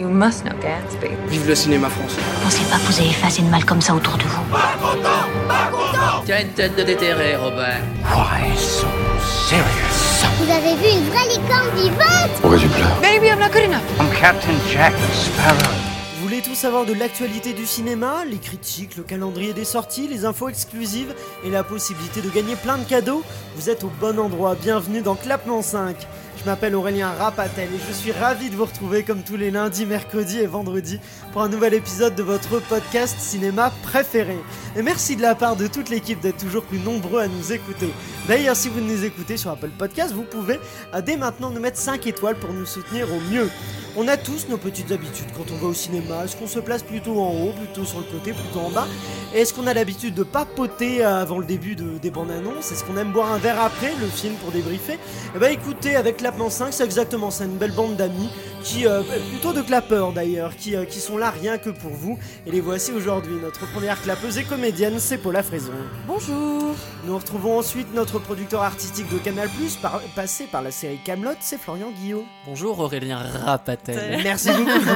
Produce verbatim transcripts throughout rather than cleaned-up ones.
You must know Gatsby. Vive le cinéma français. Pensez pas que vous allez faire assez de mal comme ça autour de vous. Pas content, pas content. Tu as une tête de déterré, Robert. Why so serious? Vous avez vu une vraie licorne vivante? Pourquoi tu pleures? Baby, I'm not good enough. I'm Captain Jack Sparrow. Vous voulez tout savoir de l'actualité du cinéma, les critiques, le calendrier des sorties, les infos exclusives et la possibilité de gagner plein de cadeaux? Vous êtes au bon endroit, bienvenue dans Clap!ment cinq. Je m'appelle Aurélien Rapatel et je suis ravi de vous retrouver comme tous les lundis, mercredis et vendredis pour un nouvel épisode de votre podcast cinéma préféré. Et merci de la part de toute l'équipe d'être toujours plus nombreux à nous écouter. D'ailleurs, si vous nous écoutez sur Apple Podcast, vous pouvez dès maintenant nous mettre cinq étoiles pour nous soutenir au mieux. On a tous nos petites habitudes quand on va au cinéma. Est-ce qu'on se place plutôt en haut, plutôt sur le côté, plutôt en bas? Est-ce qu'on a l'habitude de papoter avant le début de, des bandes annonces? Est-ce qu'on aime boire un verre après le film pour débriefer? Eh bah écoutez, avec Clap!ment cinq, c'est exactement ça, une belle bande d'amis qui, euh, plutôt de clapeurs d'ailleurs, qui, euh, qui sont là rien que pour vous. Et les voici aujourd'hui. Notre première clapeuse et comédienne, c'est Paula Fraison. Bonjour. Nous retrouvons ensuite notre producteur artistique de Canal+, par, passé par la série Kaamelott, c'est Florian Guillot. Bonjour Aurélien Rapatel. Merci beaucoup.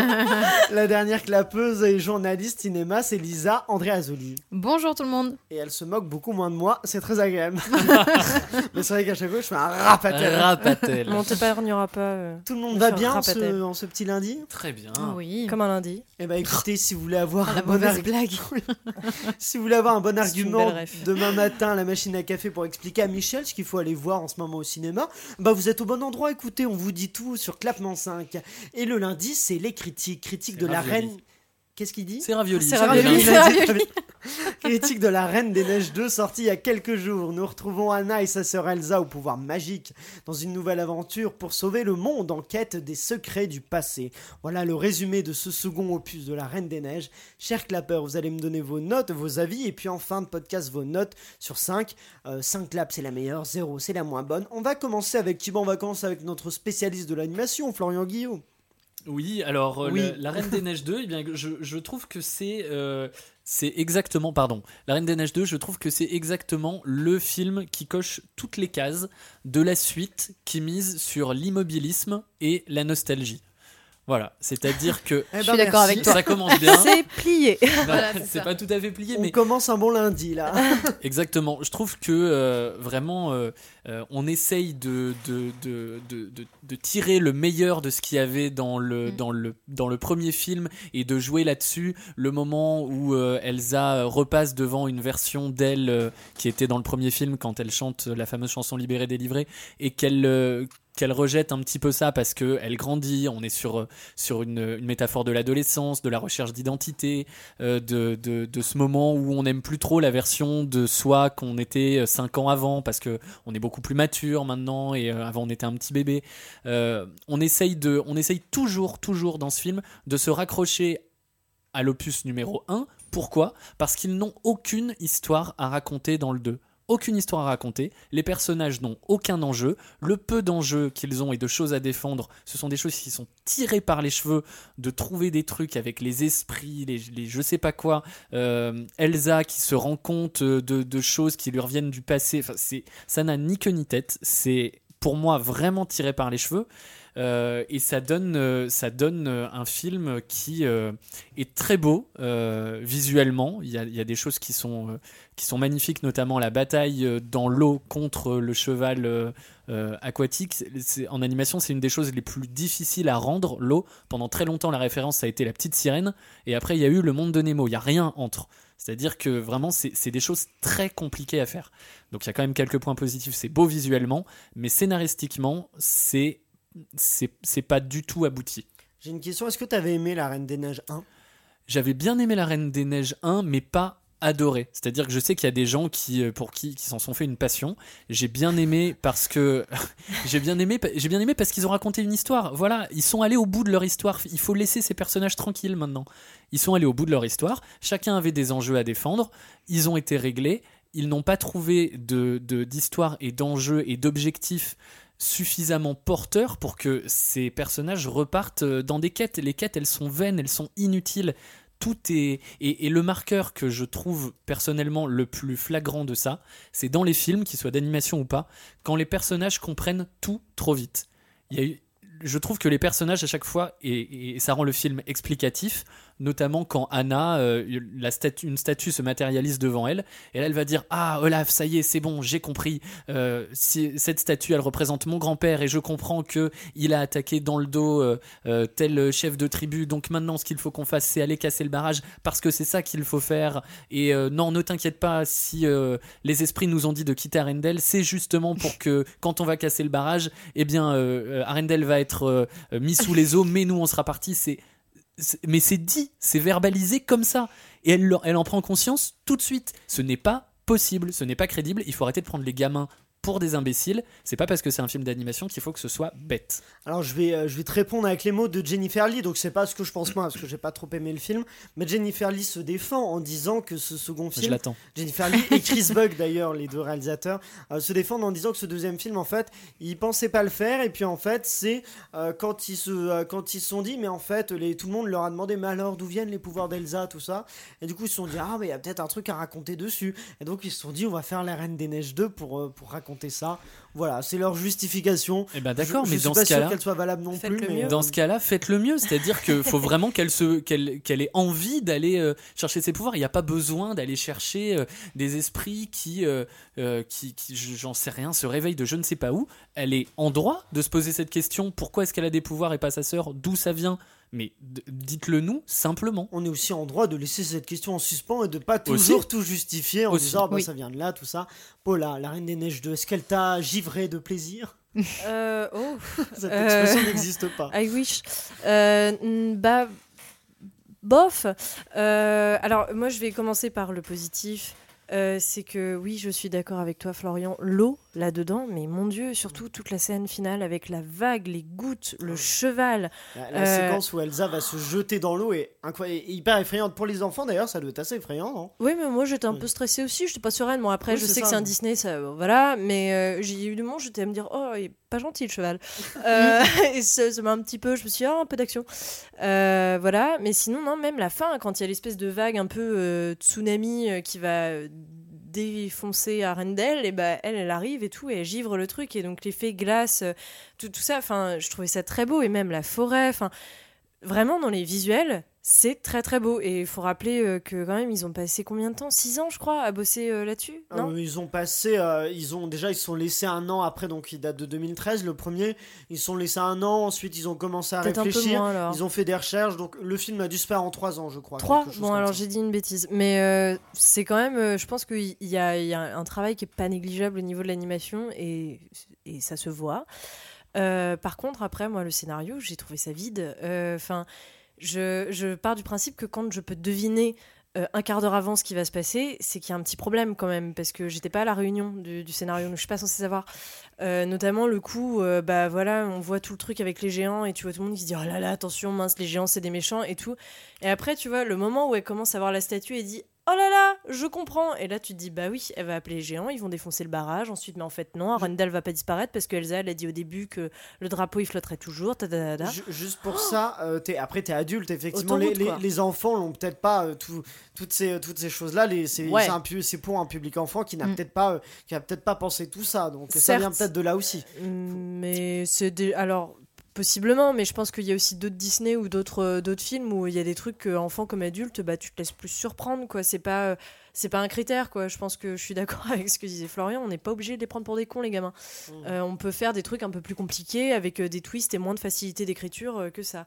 La dernière clapeuse et journaliste cinéma, c'est Lisa André-Azzoli. Bonjour tout le monde. Et elle se moque beaucoup moins de moi, c'est très agréable. Mais c'est vrai qu'à chaque fois, je fais un Rapatel. Rapatel. On te parlera pas. Euh, Tout le monde va bien en ce, en ce petit lundi? Très bien. Oui. Comme un lundi. Eh ben écoutez, si vous voulez avoir ah, un bon ar... blague. Si vous voulez avoir un bon argument demain matin à la machine à café pour expliquer à Michel ce qu'il faut aller voir en ce moment au cinéma, bah vous êtes au bon endroit. Écoutez, on vous dit tout sur Clap!ment cinq. Et le lundi, c'est les critiques, critiques de la reine. Qu'est-ce qu'il dit? C'est Ravioli. C'est Ravioli. C'est Ravioli. Critique de La Reine des Neiges deux, sortie il y a quelques jours. Nous retrouvons Anna et sa sœur Elsa au pouvoir magique dans une nouvelle aventure pour sauver le monde en quête des secrets du passé. Voilà le résumé de ce second opus de La Reine des Neiges. Chers clapeurs, vous allez me donner vos notes, vos avis et puis en fin de podcast vos notes sur cinq. Euh, cinq claps c'est la meilleure, zéro c'est la moins bonne. On va commencer avec Thibaut, on va commencer avec notre spécialiste de l'animation, Florian Guillot. Oui, alors oui. Euh, la, la Reine des Neiges deux, eh bien, je, je trouve que c'est, euh, c'est exactement, pardon, La Reine des Neiges deux, je trouve que c'est exactement le film qui coche toutes les cases de la suite qui mise sur l'immobilisme et la nostalgie. Voilà, c'est-à-dire que eh ben je suis d'accord avec toi. Ça commence bien. C'est plié. Bah, voilà, c'est c'est pas tout à fait plié, on mais on commence un bon lundi là. Exactement. Je trouve que euh, vraiment, euh, euh, on essaye de de, de de de de tirer le meilleur de ce qu'il y avait dans le mm. dans le dans le premier film et de jouer là-dessus. Le moment où euh, Elsa repasse devant une version d'elle euh, qui était dans le premier film quand elle chante la fameuse chanson Libérée, délivrée et qu'elle euh, qu'elle rejette un petit peu ça parce que elle grandit, on est sur sur une, une métaphore de l'adolescence, de la recherche d'identité, euh, de de de ce moment où on n'aime plus trop la version de soi qu'on était cinq ans avant parce que on est beaucoup plus mature maintenant et euh, avant on était un petit bébé. Euh, on essaye de on essaye toujours toujours dans ce film de se raccrocher à l'opus numéro un. Pourquoi ? Parce qu'ils n'ont aucune histoire à raconter dans le deux. Aucune histoire à raconter, les personnages n'ont aucun enjeu, le peu d'enjeux qu'ils ont et de choses à défendre, ce sont des choses qui sont tirées par les cheveux, de trouver des trucs avec les esprits, les, les je sais pas quoi, euh, Elsa qui se rend compte de, de choses qui lui reviennent du passé, enfin, c'est, ça n'a ni queue ni tête, c'est pour moi vraiment tiré par les cheveux. Euh, et ça donne, euh, ça donne euh, un film qui euh, est très beau euh, visuellement. Il y a, il y a des choses qui sont, euh, qui sont magnifiques, notamment la bataille euh, dans l'eau contre le cheval euh, euh, aquatique. C'est, c'est, en animation, c'est une des choses les plus difficiles à rendre, l'eau. Pendant très longtemps, la référence, ça a été La Petite Sirène. Et après, il y a eu Le Monde de Nemo. Il n'y a rien entre. C'est-à-dire que vraiment, c'est, c'est des choses très compliquées à faire. Donc, il y a quand même quelques points positifs. C'est beau visuellement, mais scénaristiquement, c'est... C'est, c'est pas du tout abouti. J'ai une question, est-ce que tu avais aimé La Reine des Neiges un? J'avais bien aimé La Reine des Neiges un, mais pas adoré. C'est-à-dire que je sais qu'il y a des gens qui, pour qui, qui s'en sont fait une passion. J'ai bien aimé parce que j'ai bien aimé, j'ai bien aimé parce qu'ils ont raconté une histoire. Voilà, ils sont allés au bout de leur histoire. Il faut laisser ces personnages tranquilles maintenant. Ils sont allés au bout de leur histoire. Chacun avait des enjeux à défendre. Ils ont été réglés. Ils n'ont pas trouvé de, de, d'histoire et d'enjeux et d'objectifs suffisamment porteur pour que ces personnages repartent dans des quêtes. Les quêtes, elles sont vaines, elles sont inutiles. Tout est... Et, et le marqueur que je trouve personnellement le plus flagrant de ça, c'est dans les films, qu'ils soient d'animation ou pas, quand les personnages comprennent tout trop vite. Il y a eu... je trouve que les personnages à chaque fois, et, et ça rend le film explicatif, notamment quand Anna, euh, la statu- une statue se matérialise devant elle, et là elle va dire « Ah Olaf, ça y est, c'est bon, j'ai compris, euh, si, cette statue elle représente mon grand-père et je comprends qu'il a attaqué dans le dos euh, euh, tel chef de tribu, donc maintenant ce qu'il faut qu'on fasse c'est aller casser le barrage parce que c'est ça qu'il faut faire, et euh, non, ne t'inquiète pas si euh, les esprits nous ont dit de quitter Arendelle, c'est justement pour que quand on va casser le barrage, eh bien euh, Arendelle va être euh, mis sous les eaux, mais nous on sera partis, c'est mais c'est dit, c'est verbalisé comme ça, et elle, elle en prend conscience tout de suite. Ce n'est pas possible, ce n'est pas crédible, il faut arrêter de prendre les gamins pour des imbéciles, c'est pas parce que c'est un film d'animation qu'il faut que ce soit bête. Alors je vais, euh, je vais te répondre avec les mots de Jennifer Lee, donc c'est pas ce que je pense moi, parce que j'ai pas trop aimé le film, mais Jennifer Lee se défend en disant que ce second film... Je l'attends. Jennifer Lee et Chris Buck d'ailleurs, les deux réalisateurs, euh, se défendent en disant que ce deuxième film, en fait, ils pensaient pas le faire, et puis en fait, c'est euh, quand ils se euh, quand ils se sont dit, mais en fait, les, tout le monde leur a demandé, mais alors, d'où viennent les pouvoirs d'Elsa, tout ça, et du coup, ils se sont dit, ah, mais il y a peut-être un truc à raconter dessus, et donc ils se sont dit, on va faire La Reine des Neiges deux pour, euh, pour raconter ça, voilà, c'est leur justification. Et eh ben d'accord, je, je mais suis dans pas ce cas-là, qu'elle soit valable non plus. Mais... Dans ce cas-là, faites le mieux, c'est-à-dire que faut vraiment qu'elle se, qu'elle, qu'elle ait envie d'aller euh, chercher ses pouvoirs. Il n'y a pas besoin d'aller chercher euh, des esprits qui, euh, qui, qui, j'en sais rien, se réveillent de je ne sais pas où. Elle est en droit de se poser cette question. Pourquoi est-ce qu'elle a des pouvoirs et pas sa sœur ? D'où ça vient ? Mais d- dites-le nous simplement. On est aussi en droit de laisser cette question en suspens et de pas toujours aussi tout justifier en aussi. disant bah, oui. ça vient de là, tout ça. Paula, La Reine des Neiges deux, est-ce qu'elle t'a givré de plaisir ? euh, oh. Cette expression euh, n'existe pas. I wish. Euh, bah, bof. Euh, alors, moi, je vais commencer par le positif. Euh, c'est que oui, je suis d'accord avec toi, Florian. L'eau là-dedans, mais mon Dieu, surtout toute la scène finale avec la vague, les gouttes, le cheval. La, la euh... séquence où Elsa va se jeter dans l'eau est incroyable, hyper effrayante pour les enfants. D'ailleurs, ça doit être assez effrayant, non ? Oui, mais moi j'étais un oui. peu stressée aussi. J'étais pas sereine. Bon, après, oui, je sais ça, que c'est un oui. Disney, ça, bon, voilà. Mais euh, j'ai eu du moment, j'étais à me dire, oh, il est pas gentil le cheval. euh, et ça, ça m'a un petit peu. Je me suis dit, oh, un peu d'action. Euh, voilà. Mais sinon, non, même la fin, quand il y a l'espèce de vague un peu euh, tsunami euh, qui va euh, défoncée à Arendelle, et bah elle, elle arrive et tout, et elle givre le truc, et donc l'effet glace, tout, tout ça, enfin, je trouvais ça très beau, et même la forêt, enfin, vraiment dans les visuels, c'est très très beau, et il faut rappeler euh, que quand même, ils ont passé combien de temps ? six ans, je crois, à bosser euh, là-dessus, non ? euh, Ils ont passé, euh, ils ont, déjà, ils se sont laissés un an après, donc il date de deux mille treize, le premier, ils se sont laissés un an, ensuite ils ont commencé à peut-être réfléchir, un peu moins, ils ont fait des recherches, donc le film a dû se faire en trois ans, je crois. trois ? Bon, alors ça. J'ai dit une bêtise, mais euh, c'est quand même, euh, je pense qu'il y a, il y a un travail qui n'est pas négligeable au niveau de l'animation, et, et ça se voit. Euh, par contre, après, moi, le scénario, j'ai trouvé ça vide, enfin... Euh, Je, je pars du principe que quand je peux deviner euh, un quart d'heure avant ce qui va se passer, c'est qu'il y a un petit problème quand même, parce que j'étais pas à la réunion du, du scénario, donc je suis pas censée savoir. Euh, notamment le coup, euh, bah voilà, on voit tout le truc avec les géants et tu vois tout le monde qui se dit oh là là, attention, mince, les géants c'est des méchants et tout. Et après, tu vois, le moment où elle commence à voir la statue et dit oh là là, je comprends. Et là, tu te dis, bah oui, elle va appeler les géants, ils vont défoncer le barrage. Ensuite, mais en fait, non, Arendelle va pas disparaître parce qu'Elsa, elle a dit au début que le drapeau, il flotterait toujours. Ta, ta, ta, ta. Juste pour oh ça, euh, t'es, après, t'es adulte, effectivement. Les, route, les, les enfants l'ont peut-être pas, euh, tout, toutes ces, toutes ces choses-là. Les, c'est, ouais. c'est, un, c'est pour un public enfant qui n'a mm. peut-être pas, euh, qui a peut-être pas pensé tout ça. Donc, certes, ça vient peut-être de là aussi. Mais c'est des, alors. Possiblement, mais je pense qu'il y a aussi d'autres Disney ou d'autres, d'autres films où il y a des trucs enfants comme adultes, bah, tu te laisses plus surprendre, quoi. C'est pas, c'est pas un critère, quoi. Je pense que je suis d'accord avec ce que disait Florian, on n'est pas obligé de les prendre pour des cons, les gamins. Mmh. Euh, on peut faire des trucs un peu plus compliqués avec des twists et moins de facilité d'écriture que ça.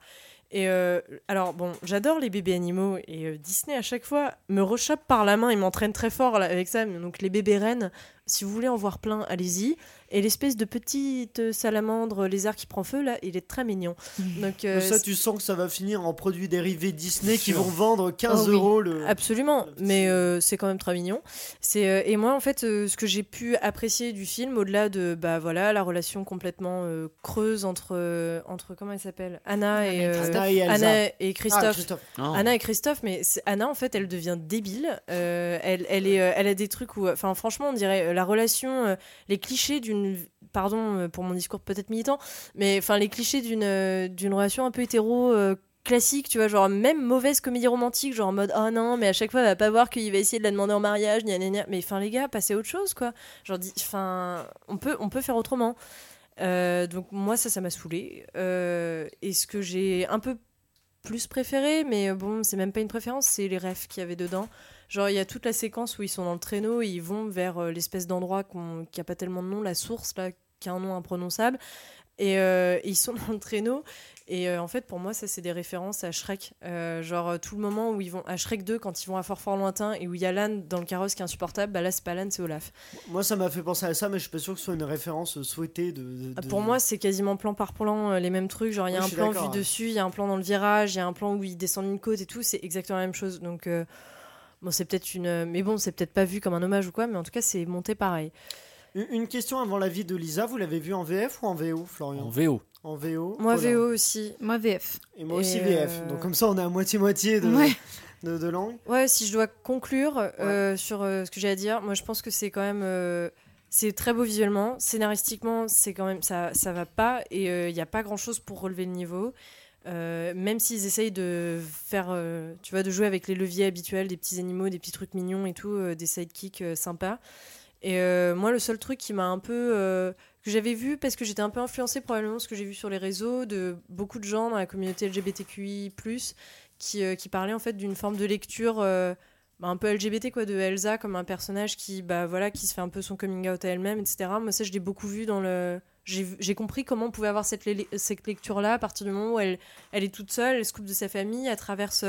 Et euh, alors bon, j'adore les bébés animaux et euh, Disney à chaque fois me rechappe par la main, il m'entraîne très fort là, avec ça. Donc les bébés rennes, si vous voulez en voir plein, allez-y. Et l'espèce de petite salamandre lézard qui prend feu là, il est très mignon. Donc euh, ça, tu sens que ça va finir en produits dérivés Disney qui vont vendre quinze euros le. Absolument, mais euh, c'est quand même très mignon. C'est euh, et moi en fait, euh, ce que j'ai pu apprécier du film, au-delà de bah voilà la relation complètement euh, creuse entre euh, entre comment elle s'appelle Anna et euh, Et Anna et Christophe. Ah, Christophe. Anna et Christophe, mais Anna en fait, elle devient débile. Euh, elle, elle est, elle a des trucs où, enfin, franchement, on dirait la relation, les clichés d'une, pardon pour mon discours peut-être militant, mais enfin les clichés d'une, d'une relation un peu hétéro. Euh, classique, tu vois, genre même mauvaise comédie romantique, genre en mode oh non, mais à chaque fois, elle va pas voir qu'il va essayer de la demander en mariage, gna gna gna. Mais enfin, les gars, passez à autre chose, quoi. Genre, enfin, on peut, on peut faire autrement. Euh, donc moi ça ça m'a saoulée. Euh, et ce que j'ai un peu plus préféré, mais bon c'est même pas une préférence, c'est les rêves qu'il y avait dedans. Genre il y a toute la séquence où ils sont dans le traîneau et ils vont vers l'espèce d'endroit qu'on, qui a pas tellement de nom, la source là, qui a un nom imprononçable. Et euh, ils sont dans le traîneau et euh, en fait pour moi ça c'est des références à Shrek, euh, genre tout le moment où ils vont à Shrek deux quand ils vont à Fort Fort Lointain et où il y a l'âne dans le carrosse qui est insupportable, bah là c'est pas l'âne, c'est Olaf. Moi ça m'a fait penser à ça, mais je suis pas sûr que ce soit une référence souhaitée de, de, de... Pour moi c'est quasiment plan par plan euh, les mêmes trucs, genre il y a oui, un plan vu hein. dessus, il y a un plan dans le virage, il y a un plan où ils descendent une côte et tout, c'est exactement la même chose, donc euh, bon c'est peut-être une, mais bon c'est peut-être pas vu comme un hommage ou quoi, mais en tout cas c'est monté pareil. Une question avant l'avis de Lisa, vous l'avez vu en V F ou en V O, Florian ? En V O. En V O. Moi Paula. V O aussi. Moi V F. Et moi aussi et V F. Euh... Donc comme ça on est à moitié-moitié de, ouais. de, de langue. Ouais, si je dois conclure ouais. euh, sur euh, ce que j'ai à dire, moi je pense que c'est quand même... Euh, c'est très beau visuellement, scénaristiquement c'est quand même, ça, ça va pas et il euh, n'y a pas grand-chose pour relever le niveau. Euh, même s'ils essayent de faire, euh, tu vois, de jouer avec les leviers habituels, des petits animaux, des petits trucs mignons et tout, euh, des sidekicks euh, sympas. Et euh, moi le seul truc qui m'a un peu euh, que j'avais vu parce que j'étais un peu influencée probablement ce que j'ai vu sur les réseaux de beaucoup de gens dans la communauté L G B T Q I plus, qui, euh, qui parlaient en fait d'une forme de lecture euh, bah, un peu L G B T quoi, de Elsa comme un personnage qui, bah, voilà, qui se fait un peu son coming out à elle-même, et cetera. Moi ça je l'ai beaucoup vu dans le... J'ai, j'ai compris comment on pouvait avoir cette, le- cette lecture-là à partir du moment où elle, elle est toute seule, elle se coupe de sa famille, elle traverse,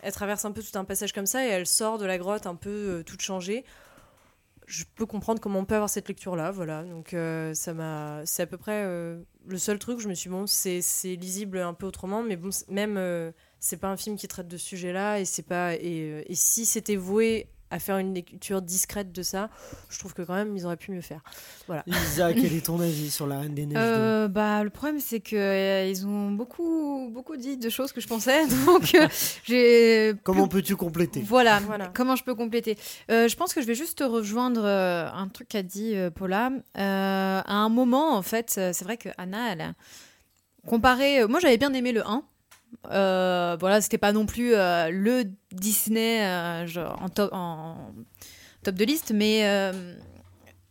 elle traverse un peu tout un passage comme ça et elle sort de la grotte un peu euh, toute changée. Je peux comprendre comment on peut avoir cette lecture-là, voilà. Donc euh, ça m'a, c'est à peu près euh, le seul truc. Je me suis dit, bon, c'est c'est lisible un peu autrement, mais bon, c'est, même euh, c'est pas un film qui traite de ce sujet-là, et c'est pas et, et si c'était voué à faire une lecture discrète de ça, je trouve que quand même ils auraient pu mieux faire. Voilà. Lisa, quel est ton avis sur La Reine des Neiges euh, Bah le problème c'est que euh, ils ont beaucoup beaucoup dit de choses que je pensais, donc euh, j'ai. Comment plus... peux-tu compléter voilà, voilà. Comment je peux compléter euh, Je pense que je vais juste rejoindre euh, un truc qu'a dit euh, Paula. Euh, à un moment en fait, euh, c'est vrai que Anna, elle a comparé. Euh, moi j'avais bien aimé le un. Euh, voilà, c'était pas non plus euh, le Disney euh, genre en, top, en top de liste, mais euh,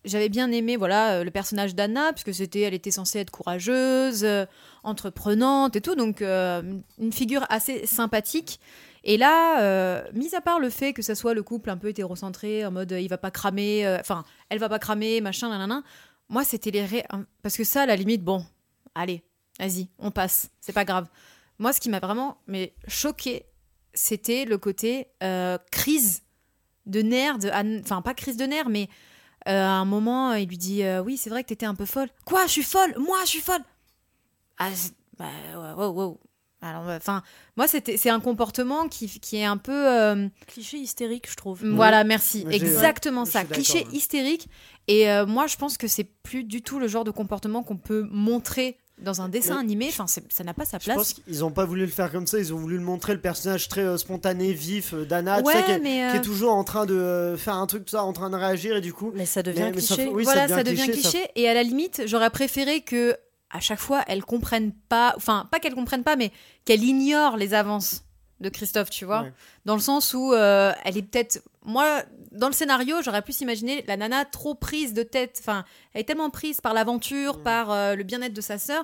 j'avais bien aimé voilà, le personnage d'Anna, puisque c'était, elle était censée être courageuse, euh, entreprenante et tout, donc euh, une figure assez sympathique. Et là, euh, mis à part le fait que ça soit le couple un peu hétérocentré, en mode euh, il va pas cramer, enfin, euh, elle va pas cramer, machin, nanana, moi c'était les. Ré- parce que ça, à la limite, bon, allez, vas-y, on passe, c'est pas grave. Moi, ce qui m'a vraiment mais, choquée, c'était le côté euh, crise de nerfs. De Anne... Enfin, pas crise de nerfs, mais euh, à un moment, il lui dit euh, « Oui, c'est vrai que t'étais un peu folle. »« Quoi, je suis folle ? Moi, je suis folle !» Ah, bah, wow, wow. Alors, enfin, moi, c'était, c'est un comportement qui, qui est un peu... Euh... Cliché hystérique, je trouve. Voilà, merci. J'ai, Exactement ouais, ça. Cliché hystérique. Et euh, moi, je pense que c'est plus du tout le genre de comportement qu'on peut montrer dans un dessin mais animé, enfin, c'est, ça n'a pas sa place. Je pense qu'ils n'ont pas voulu le faire comme ça, ils ont voulu le montrer, le personnage très euh, spontané, vif euh, d'Anna, ouais, tu sais, qui, est, euh... qui est toujours en train de euh, faire un truc, tout ça, en train de réagir, et du coup... Mais ça devient mais, cliché. Mais ça, oui, voilà, ça devient, ça devient cliché, cliché ça... et à la limite, j'aurais préféré que, à chaque fois, elle ne comprenne pas, enfin, pas qu'elle ne comprenne pas, mais qu'elle ignore les avances de Christophe, tu vois, ouais. Dans le sens où euh, elle est peut-être... Moi, dans le scénario, j'aurais plus imaginé la nana trop prise de tête. Enfin, elle est tellement prise par l'aventure, mmh. par euh, le bien-être de sa sœur,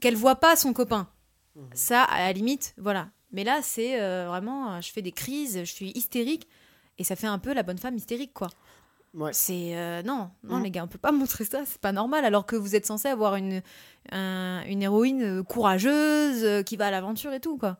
qu'elle voit pas son copain. Mmh. Ça, à la limite, voilà. Mais là, c'est euh, vraiment, je fais des crises, je suis hystérique, et ça fait un peu la bonne femme hystérique, quoi. Ouais. C'est euh, non, non, mmh. les gars, on peut pas montrer ça, c'est pas normal. Alors que vous êtes censé avoir une un, une héroïne courageuse qui va à l'aventure et tout, quoi.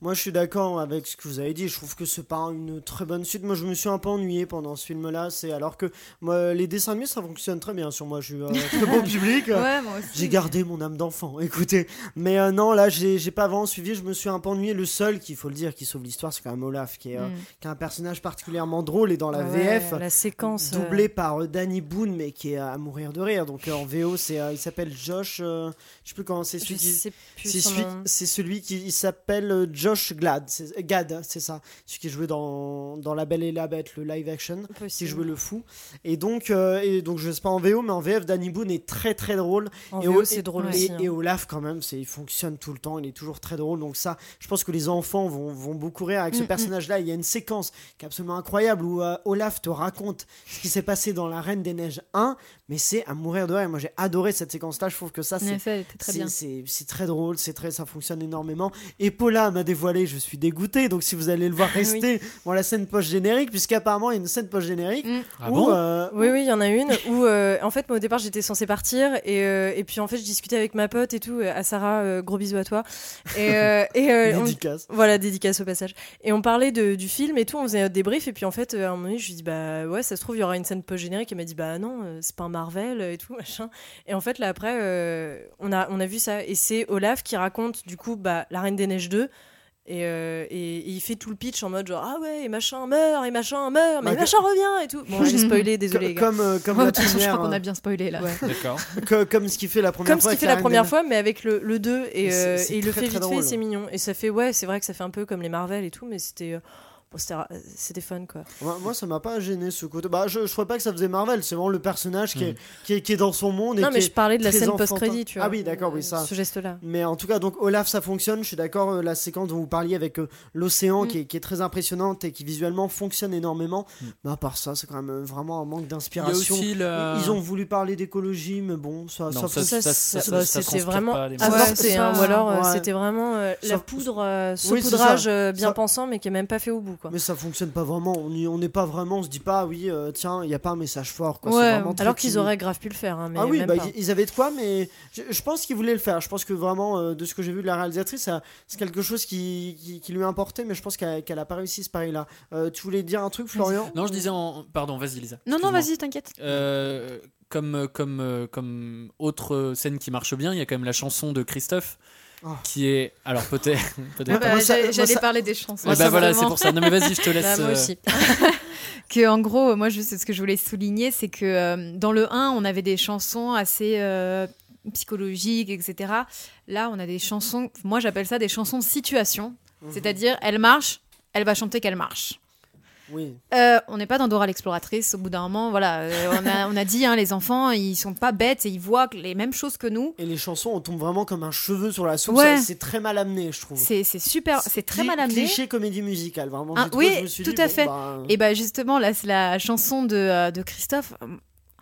Moi, je suis d'accord avec ce que vous avez dit. Je trouve que c'est pas une très bonne suite. Moi, je me suis un peu ennuyé pendant ce film-là. C'est alors que moi, les dessins animés, ça fonctionne très bien sur moi. Je suis euh, très bon public. Ouais, moi aussi. J'ai gardé mon âme d'enfant. Écoutez, mais euh, non, là, j'ai, j'ai pas vraiment suivi. Je me suis un peu ennuyé. Le seul qu'il faut le dire qui sauve l'histoire, c'est quand même Olaf, qui est, euh, mm. qui est un personnage particulièrement drôle et dans la ouais, V F, la séquence doublé euh... par euh, Danny Boone, mais qui est à mourir de rire. Donc euh, en V O, c'est euh, il s'appelle Josh. Euh, je sais plus comment c'est celui. Je qui... sais plus c'est, celui... c'est celui qui il s'appelle euh, Josh Josh Gad, c'est, Gad, c'est ça, celui qui jouait dans, dans La Belle et la Bête, le live action, possible. Qui jouait le fou. Et donc, euh, et donc je ne sais pas en V O, mais en V F, Danny Boone est très très drôle. En et V O, au, c'est et, drôle et, aussi. Hein. Et Olaf, quand même, c'est, il fonctionne tout le temps, il est toujours très drôle. Donc ça, je pense que les enfants vont, vont beaucoup rire avec ce mmh, personnage-là. Il y a une séquence qui est absolument incroyable où euh, Olaf te raconte ce qui s'est passé dans La Reine des Neiges un, mais c'est à mourir de rire. Moi, j'ai adoré cette séquence-là. Je trouve que ça, c'est, effet, très c'est, c'est, c'est très drôle, c'est très, ça fonctionne énormément. Et Paula m'a dévoilé, je suis dégoûté. Donc, si vous allez le voir rester oui. dans la scène post-générique, puisqu'apparemment, il y a une scène post-générique. Mmh. Ah où, bon euh, oui, oui, il y en a une où, euh, en fait, moi, au départ, j'étais censée partir. Et, euh, et puis, en fait, je discutais avec ma pote et tout. À Sarah, euh, gros bisous à toi. Et, euh, et, euh, dédicace. On, voilà, dédicace au passage. Et on parlait de, du film et tout. On faisait un débrief. Et puis, en fait, à un moment donné, je lui dis, bah ouais, ça se trouve, il y aura une scène post-générique. Et elle m'a dit, bah non, euh, c'est pas un Marvel et tout, machin. Et en fait, là, après, euh, on, a, on a vu ça. Et c'est Olaf qui raconte, du coup, bah, La Reine des Neiges deux. Et, euh, et, et il fait tout le pitch en mode genre ah ouais et machin meurt et machin meurt mais bah, machin que... revient et tout. Bon, j'ai spoilé, désolé. Comme euh, comme la première, je crois qu'on a bien spoilé là. Ouais. D'accord. Que, comme ce qu'il fait la première comme fois. Comme ce qu'il fait la, la première fois, mais avec le le deux et, c'est, euh, c'est et il le fait vite drôle. Fait, c'est mignon et ça fait ouais, c'est vrai que ça fait un peu comme les Marvel et tout, mais c'était. Euh... C'était, c'était fun quoi. Bah, moi ça m'a pas gêné ce côté. Bah, je, je trouvais pas que ça faisait Marvel, c'est vraiment le personnage qui est, mmh. qui est, qui est dans son monde. Non, et mais je parlais de la scène enfantin. Post-crédit, tu vois. Ah oui, d'accord, oui, ça. Ce geste-là. Mais en tout cas, donc Olaf, ça fonctionne. Je suis d'accord, la séquence dont vous parliez avec euh, l'océan mmh. qui, est, qui est très impressionnante et qui visuellement fonctionne énormément. Mmh. Mais à part ça, c'est quand même vraiment un manque d'inspiration. Il y a aussi le... Ils ont voulu parler d'écologie, mais bon, ça non, ça, ça, ça, ça, ça, bah, ça c'était vraiment pas les avorté. Hein, ou alors ouais. c'était vraiment euh, la poudre, euh, saupoudrage oui, bien pensant, mais qui est même pas fait au bout. Quoi. Mais ça fonctionne pas vraiment, on n'est pas vraiment, on se dit pas oui euh, tiens il y a pas un message fort quoi. Ouais, c'est alors qu'ils auraient grave pu le faire hein, mais ah oui même bah, pas. Ils avaient de quoi mais je, je pense qu'ils voulaient le faire, je pense que vraiment euh, de ce que j'ai vu de la réalisatrice ça, c'est quelque chose qui, qui, qui lui a importé mais je pense qu'elle, qu'elle a pas réussi ce pari là. Euh, tu voulais dire un truc Florian? Non je disais en... pardon vas-y Lisa. Non excuse-moi. Non vas-y t'inquiète. Euh, comme, comme, comme autre scène qui marche bien il y a quand même la chanson de Christophe. Oh. Qui est alors peut-être, peut-être bah, j'allais, j'allais parler des chansons. Bah voilà, c'est pour ça. Non mais vas-y, je te laisse. Bah, moi aussi. Que en gros, moi je c'est ce que je voulais souligner, c'est que euh, dans le un, on avait des chansons assez euh, psychologiques, et cetera. Là, on a des chansons. Moi, j'appelle ça des chansons de situation. Mmh. C'est-à-dire, elle marche, elle va chanter qu'elle marche. Oui. Euh, on n'est pas dans Dora l'exploratrice. Au bout d'un moment, voilà, euh, on, a, on a dit hein, les enfants, ils sont pas bêtes et ils voient les mêmes choses que nous. Et les chansons, on tombe vraiment comme un cheveu sur la soupe. Ouais. Ça, c'est très mal amené, je trouve. C'est, c'est super, c'est, c'est très cli- mal amené. Cliché comédie musicale, vraiment. Ah, oui, quoi, je me suis tout dit, à bon, fait. Bah... Et bah justement, là, c'est la chanson de, euh, de Christophe.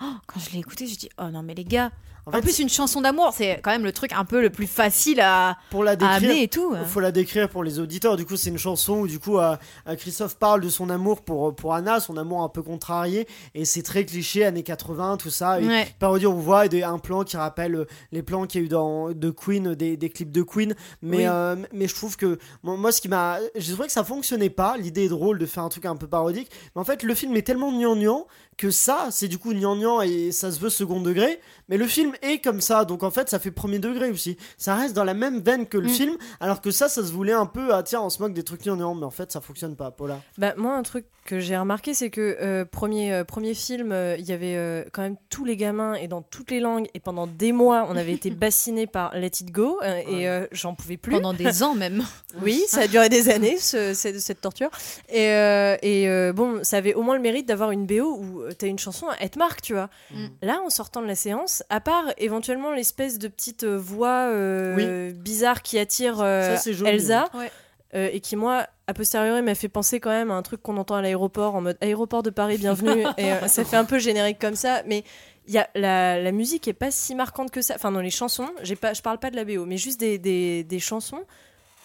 Oh, quand je l'ai écoutée, j'ai dit oh non mais les gars. En, en fait, plus, une chanson d'amour, c'est quand même le truc un peu le plus facile à, pour la décrire, à amener et tout. Il faut la décrire pour les auditeurs. Du coup, c'est une chanson où du coup, à, à Christophe parle de son amour pour, pour Anna, son amour un peu contrarié. Et c'est très cliché, années quatre-vingts, tout ça. Et ouais. Parodie, on voit des, un plan qui rappelle les plans qu'il y a eu dans, de Queen, des, des clips de Queen. Mais, oui. euh, mais je trouve que moi, moi, ce qui m'a. J'ai trouvé que ça fonctionnait pas. L'idée est drôle de faire un truc un peu parodique. Mais en fait, le film est tellement gnangnan que ça, c'est du coup gnangnan et ça se veut second degré. Mais le film est comme ça, donc en fait ça fait premier degré aussi, ça reste dans la même veine que le mmh. film, alors que ça, ça se voulait un peu ah tiens on se moque des trucs gnangnang, mais en fait ça fonctionne pas. Paula? Bah moi un truc que j'ai remarqué c'est que euh, premier, euh, premier film il euh, y avait euh, quand même tous les gamins et dans toutes les langues et pendant des mois on avait été bassinés par Let It Go euh, ouais. et euh, j'en pouvais plus pendant des ans même. Oui, ça a duré des années ce, cette, cette torture et, euh, et euh, bon ça avait au moins le mérite d'avoir une B O où t'as une chanson à être marque tu vois. Mmh. Là en sortant de la séance à part éventuellement l'espèce de petite voix euh, oui. bizarre qui attire euh, ça, Elsa ouais. euh, et qui moi a posteriori m'a fait penser quand même à un truc qu'on entend à l'aéroport en mode aéroport de Paris bienvenue et euh, ça fait un peu générique comme ça mais y a la, la musique est pas si marquante que ça enfin dans les chansons j'ai pas, je parle pas de la B O mais juste des, des, des chansons.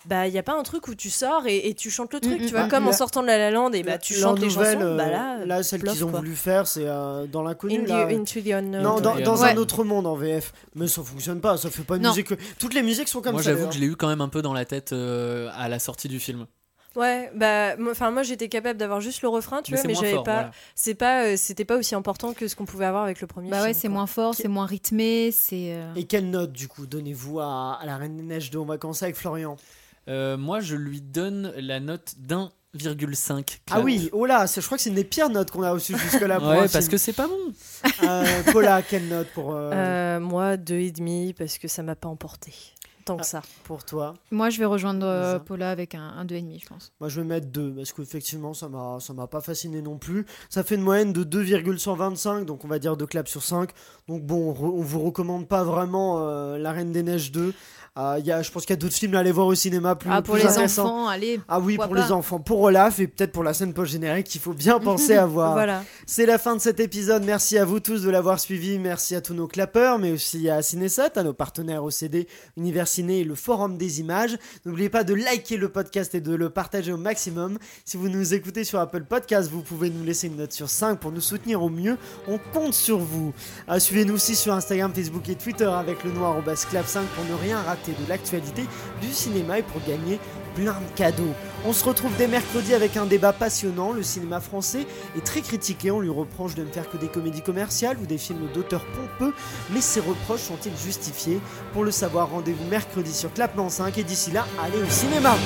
Bah, il n'y a pas un truc où tu sors et, et tu chantes le truc, mmh, tu vois, bah, comme en sortant de La La Land et bah, tu chantes les chansons. Euh, bah là, là celle qu'ils ont quoi. Voulu faire, c'est euh, dans l'inconnu. In là. The, into the unknown. Non, dans, dans ouais. un autre monde en V F. Mais ça ne fonctionne pas, ça ne fait pas une non. musique. Toutes les musiques sont comme moi, ça. Moi, j'avoue d'ailleurs. Que je l'ai eu quand même un peu dans la tête euh, à la sortie du film. Ouais, bah, enfin, moi, j'étais capable d'avoir juste le refrain, tu mais vois, mais j'avais fort, pas, voilà. c'est pas, euh, c'était pas aussi important que ce qu'on pouvait avoir avec le premier. Bah film, ouais, c'est quoi. Moins fort, c'est moins rythmé, c'est. Et quelle note, du coup, donnez-vous à La Reine des Neiges deux? On va commencer avec Florian. Euh, moi, je lui donne la note d'un virgule cinq. Ah oui, oh là, je crois que c'est une des pires notes qu'on a reçues jusque-là. Pour ouais, parce film. Que c'est pas bon. Euh, Paula, quelle note pour... Euh... Euh, moi, deux virgule cinq, parce que ça m'a pas emporté. tant que ça. Ah, pour toi? Moi, je vais rejoindre euh, Paula avec un, un deux virgule cinq, je pense. Moi, je vais mettre deux, parce qu'effectivement, ça m'a, ça m'a pas fasciné non plus. Ça fait une moyenne de deux virgule cent vingt-cinq, donc on va dire deux claps sur cinq. Donc bon, on, re, on vous recommande pas vraiment euh, La Reine des Neiges deux. Euh, y a, je pense qu'il y a d'autres films à aller voir au cinéma plus intéressants. Ah, pour les intéressants. Enfants, allez. Ah oui, pour pas. Les enfants, pour Olaf et peut-être pour la scène post-générique qu'il faut bien penser à voir. Voilà. C'est la fin de cet épisode. Merci à vous tous de l'avoir suivi. Merci à tous nos clappeurs, mais aussi à CinéSat, à nos partenaires O C D, Univers Ciné et le Forum des Images. N'oubliez pas de liker le podcast et de le partager au maximum. Si vous nous écoutez sur Apple Podcasts, vous pouvez nous laisser une note sur cinq pour nous soutenir au mieux. On compte sur vous. Ah, suivez-nous aussi sur Instagram, Facebook et Twitter avec le noir au bas clap cinq pour ne rien rater de l'actualité du cinéma et pour gagner plein de cadeaux. On se retrouve dès mercredi avec un débat passionnant. Le cinéma français est très critiqué. On lui reproche de ne faire que des comédies commerciales ou des films d'auteurs pompeux. Mais ces reproches sont-ils justifiés? Pour le savoir, rendez-vous mercredi sur clap!ment cinq. Et d'ici là, allez au cinéma!